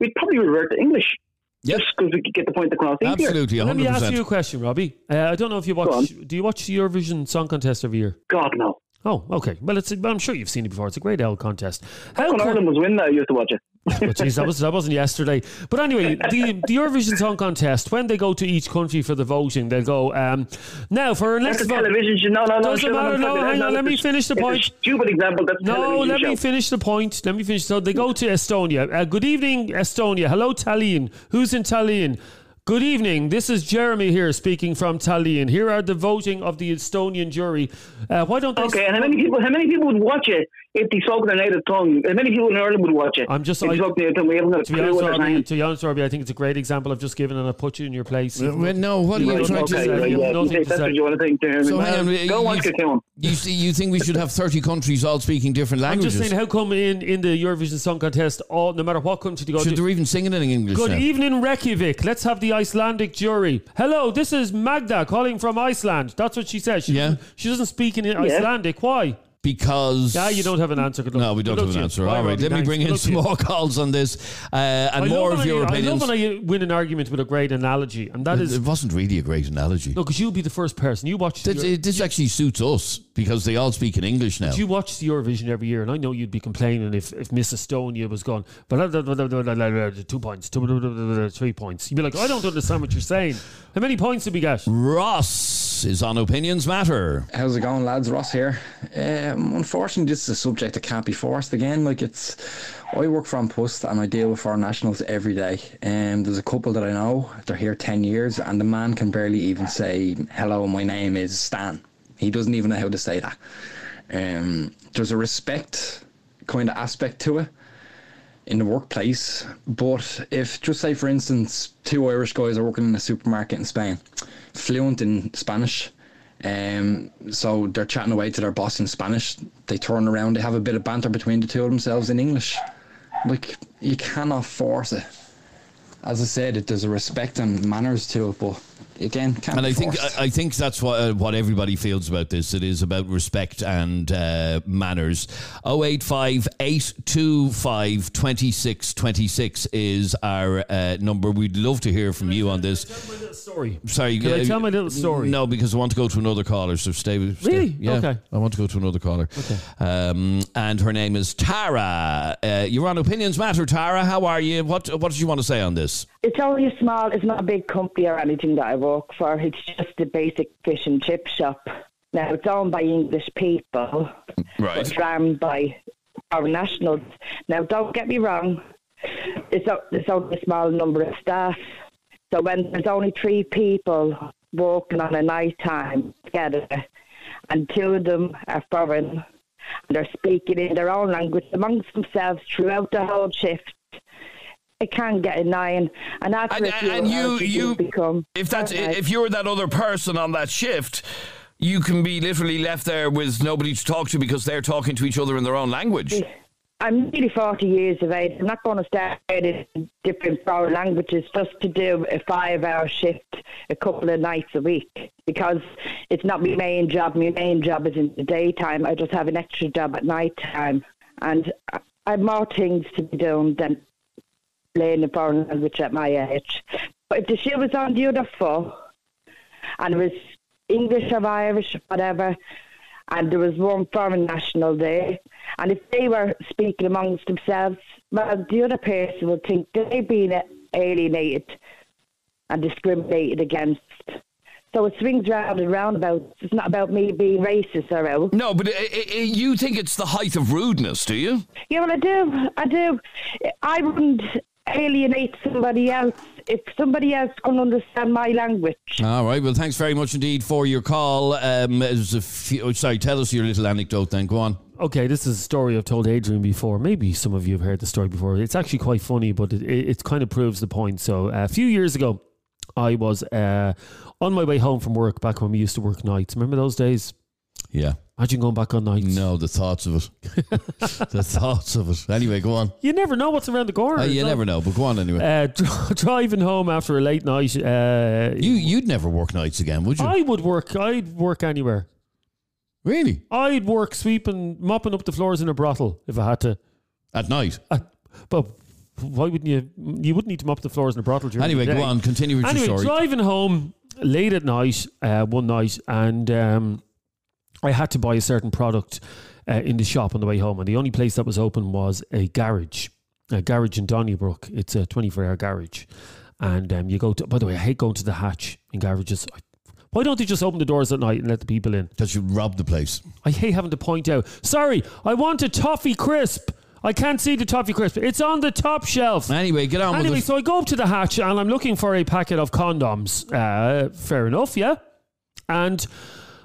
We'd probably revert to English. Yes, because we could get the point across. Absolutely, one hundred percent. Let me ask you a question, Robbie. Uh, I don't know if you watch. Do you watch the Eurovision Song Contest every year? God, no. Oh, okay. Well, it's. I'm sure you've seen it before. It's a great old contest. How when Ireland was winning, I used to watch it. Well, geez, that, was, that wasn't yesterday. But anyway, the, the Eurovision Song Contest, when they go to each country for the voting, they'll go, um, now for our next vote. No, no, no. Doesn't matter. No, hang on. Let me finish the point. Stupid example. No, let me finish the point. Let me finish. So they go to Estonia. Uh, good evening, Estonia. Hello, Tallinn. Who's in Tallinn? Good evening. This is Jeremy here speaking from Tallinn. Here are the voting of the Estonian jury. Uh, why don't they... Okay, and how many people, how many people would watch it if they spoke their native tongue? How many people in Ireland would watch it? I'm just... I, spoke their tongue. We haven't got to, be honest, Robbie, to be honest, Robbie, I think it's a great example I've just given and I've put you in your place. Well, well, no, what are you trying to say? That's what you want to think, Jeremy. So hang on. Go watch your film. You see, you think we should have thirty countries all speaking different languages? I'm just saying, how come in, in the Eurovision Song Contest, all, no matter what country they go to... Should they even sing it in English? Good now. Evening, Reykjavik. Let's have the Icelandic jury. Hello, this is Magda calling from Iceland. That's what she says. She, yeah. doesn't, she doesn't speak in Icelandic. Yeah. Why? Because... Yeah, you don't have an answer. Good luck. No, we don't have an you. answer. All right, let me bring in some more calls on this uh, and more of your I, opinions. I love when I win an argument with a great analogy, and that it, is... It wasn't really a great analogy. No, because you'll be the first person. You watch... This, Euro- this actually suits us, because they all speak in English now. You watch the Eurovision every year, and I know you'd be complaining if, if Miss Estonia was gone. But two points, two, three points. You'd be like, I don't understand what you're saying. How many points did we get? Ross... This is on Opinions Matter. How's it going, lads? Ross here. Um, unfortunately, this is a subject that can't be forced again. Like it's, I work for An Post and I deal with foreign nationals every day. Um, there's a couple that I know. They're here ten years, and the man can barely even say hello. My name is Stan. He doesn't even know how to say that. Um, there's a respect kind of aspect to it in the workplace, but if, just say for instance, two Irish guys are working in a supermarket in Spain, fluent in Spanish, um, so they're chatting away to their boss in Spanish, they turn around, they have a bit of banter between the two of themselves in English. Like, you cannot force it. As I said, it, there's a respect and manners to it, but again, can't and I think I, I think that's what uh, what everybody feels about this. It is about respect and uh, manners. oh eight five, eight two five, two six two six is our uh, number. We'd love to hear from can you I, on can this. Can I tell my little story? Sorry, can uh, I tell my little story? No, because I want to go to another caller. So stay. stay really? Yeah, okay. I want to go to another caller. Okay. Um, and her name is Tara. Uh, you're on Opinions Matter, Tara. How are you? What What did you want to say on this? It's only a small. It's not a big company or anything that I work for. It's just a basic fish and chip shop. Now, it's owned by English people, right, but it's run by our nationals. Now, don't get me wrong, it's, a, it's only a small number of staff. So when there's only three people working on a night time together, and two of them are foreign, and they're speaking in their own language amongst themselves throughout the whole shift, it can get annoying, and that's and, and, and you, you become. If that's right. If you're that other person on that shift, you can be literally left there with nobody to talk to because they're talking to each other in their own language. I'm nearly forty years of age. I'm not going to start in different foreign languages just to do a five-hour shift a couple of nights a week because it's not my main job. My main job is in the daytime. I just have an extra job at night time, and I have more things to be doing than playing the foreign language at my age. But if the shoe was on the other foot, and it was English or Irish, whatever, and there was one foreign national there, and if they were speaking amongst themselves, well, the other person would think they've been alienated and discriminated against. So it swings round and roundabouts. It's not about me being racist or else. No, but it, it, you think it's the height of rudeness, do you? Yeah, well, I do. I do. I wouldn't alienate somebody else if somebody else can understand my language. All right, well, thanks very much indeed for your call. Um, as if you, oh, sorry, tell us your little anecdote then, go on. Okay, this is a story I've told Adrian before. Maybe some of you have heard the story before. It's actually quite funny, but it, it, it kind of proves the point. So uh, a few years ago, I was uh, on my way home from work back when we used to work nights. Remember those days? Yeah. Imagine going back on nights. No, the thoughts of it. The thoughts of it. Anyway, go on. You never know what's around the corner. Uh, you never know, but go on anyway. Uh, dr- driving home after a late night. Uh, you, you'd never work nights again, would you? I would work. I'd work anywhere. Really? I'd work sweeping, mopping up the floors in a brothel if I had to. At night? Uh, but... Why wouldn't you? You wouldn't need to mop the floors in a brothel during anyway, the day. Anyway, go on. Continue with anyway, your story. Driving home late at night, uh, one night, and um, I had to buy a certain product uh, in the shop on the way home, and the only place that was open was a garage, a garage in Donnybrook. It's a twenty-four hour garage, and um, you go to. By the way, I hate going to the hatch in garages. I, Why don't they just open the doors at night and let the people in? Because you rob the place. I hate having to point out. Sorry, I want a toffee crisp. I can't see the toffee crisp. It's on the top shelf. Anyway, get on anyway, with it. Anyway, so I go up to the hatch and I'm looking for a packet of condoms. Uh, fair enough, yeah? And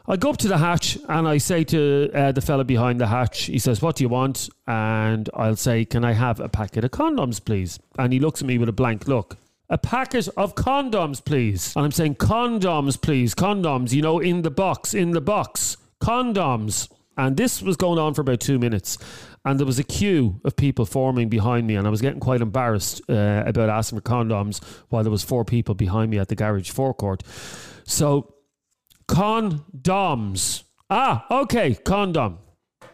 I go up to the hatch and I say to uh, the fella behind the hatch, he says, what do you want? And I'll say, can I have a packet of condoms, please? And he looks at me with a blank look. A packet of condoms, please. And I'm saying, condoms, please. Condoms, you know, in the box, in the box. Condoms. And this was going on for about two minutes. And there was a queue of people forming behind me. And I was getting quite embarrassed uh, about asking for condoms while there was four people behind me at the garage forecourt. So, condoms. Ah, okay, condom.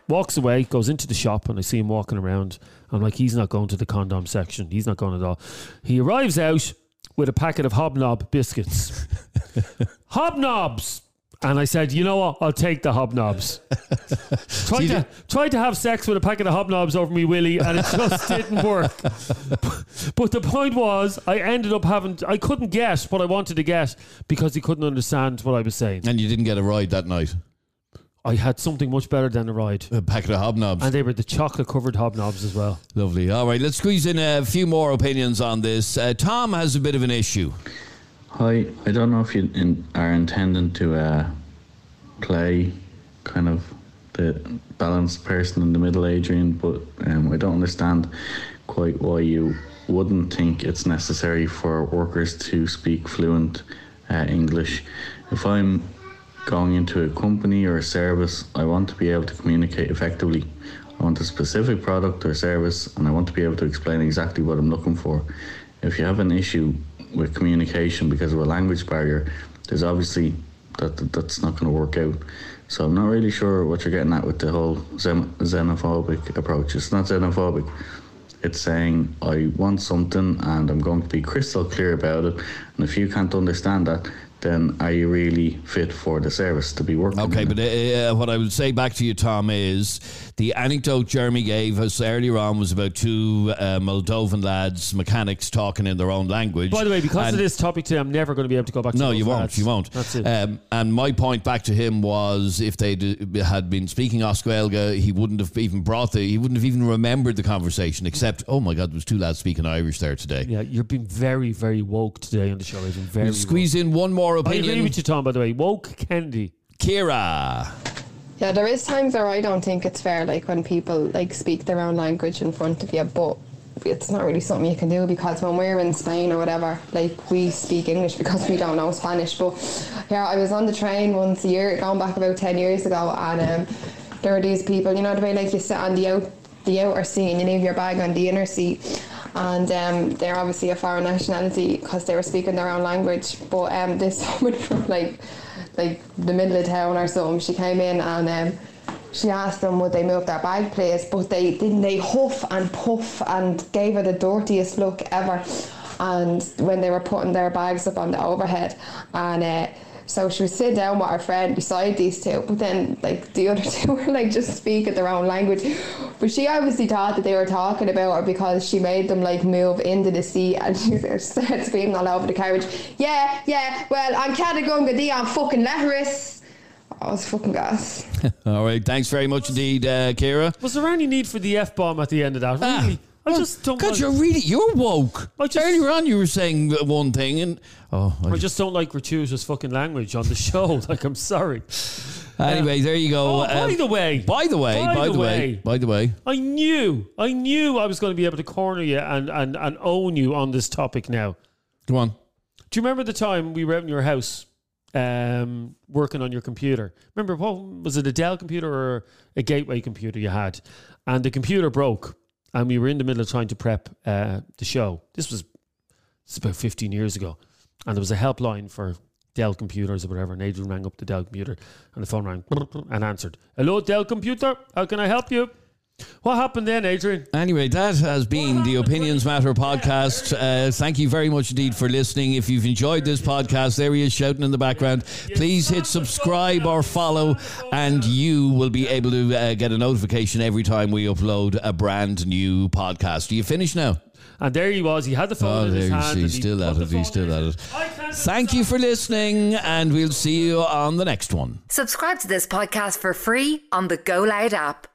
Walks away, goes into the shop, and I see him walking around. I'm like, he's not going to the condom section. He's not going at all. He arrives out with a packet of hobnob biscuits. Hobnobs! And I said, you know what? I'll take the hobnobs. tried, to, tried to have sex with a packet of hobnobs over me, Willie, and it just didn't work. But the point was, I ended up having... I couldn't get what I wanted to get because he couldn't understand what I was saying. And you didn't get a ride that night? I had something much better than a ride. A packet of hobnobs. And they were the chocolate-covered hobnobs as well. Lovely. All right, let's squeeze in a few more opinions on this. Uh, Tom has a bit of an issue. Hi, I don't know if you in, are intending to uh, play kind of the balanced person in the middle, Adrian, but um, I don't understand quite why you wouldn't think it's necessary for workers to speak fluent uh, English. If I'm going into a company or a service, I want to be able to communicate effectively. I want a specific product or service, and I want to be able to explain exactly what I'm looking for. If you have an issue with communication because of a language barrier, there's obviously that, that that's not going to work out. So I'm not really sure what you're getting at with the whole xenophobic approach. It's not xenophobic. It's saying I want something and I'm going to be crystal clear about it. And if you can't understand that, then are you really fit for the service to be working? Okay, but uh, what I would say back to you, Tom, is the anecdote Jeremy gave us earlier on was about two uh, Moldovan lads, mechanics, talking in their own language. By the way, because and of this topic today, I'm never going to be able to go back to no, those you won't, lads. you won't. That's it. Um, and my point back to him was if they d- had been speaking Oscuelga, he wouldn't have even brought the, he wouldn't have even remembered the conversation, except, oh my God, there was two lads speaking Irish there today. Yeah, you're being very, very woke today on the show. I've been very we'll squeeze woke. in one more opinion. I agree with you, Tom, by the way. Woke candy. Kira. Yeah, there is times where I don't think it's fair, like when people like speak their own language in front of you, but it's not really something you can do because when we're in Spain or whatever, like we speak English because we don't know Spanish. But yeah, I was on the train once a year, going back about ten years ago, and um, there were these people, you know the way like you sit on the out, the outer seat and you leave your bag on the inner seat. And um, they're obviously a foreign nationality because they were speaking their own language. But um, this woman from like like the middle of town or something, she came in and um, she asked them would they move their bag, please. But they didn't. They huff and puff and gave her the dirtiest look ever. And when they were putting their bags up on the overhead, and. Uh, So she would sit down with her friend beside these two, but then like the other two were like just speaking their own language. But she obviously thought that they were talking about her because she made them like move into the seat, and she started screaming all over the carriage. Yeah, yeah, well, I'm Catagunga D, I'm fucking Letteris. I was fucking gas. All right, thanks very much indeed, uh, Kira. Was there any need for the F-bomb at the end of that? Really? Ah. I well, just don't God, like... you're really... You're woke. Just, Earlier on, you were saying one thing and... Oh, I, I just, just don't like gratuitous fucking language on the show. Like, I'm sorry. Anyway, uh, there you go. Oh, by um, the way... By the way, by, by the, the way, way... By the way... I knew... I knew I was going to be able to corner you and, and, and own you on this topic now. Go on. Do you remember the time we were out in your house um, working on your computer? Remember, what was it, a Dell computer or a Gateway computer you had? And the computer broke. And we were in the middle of trying to prep uh, the show. This was, this was about fifteen years ago. And there was a helpline for Dell computers or whatever. And Adrian rang up the Dell computer. And the phone rang and answered. Hello, Dell computer. How can I help you? What happened then, Adrian? Anyway, that has been the Opinions Matter podcast. Uh, thank you very much indeed for listening. If you've enjoyed this podcast, there he is shouting in the background. Please hit subscribe or follow, and you will be able to uh, get a notification every time we upload a brand new podcast. Are you finished now? And there he was. He had the phone oh, in his hand. He's still at it. He's still at it. Thank you for listening, and we'll see you on the next one. Subscribe to this podcast for free on the GoLight app.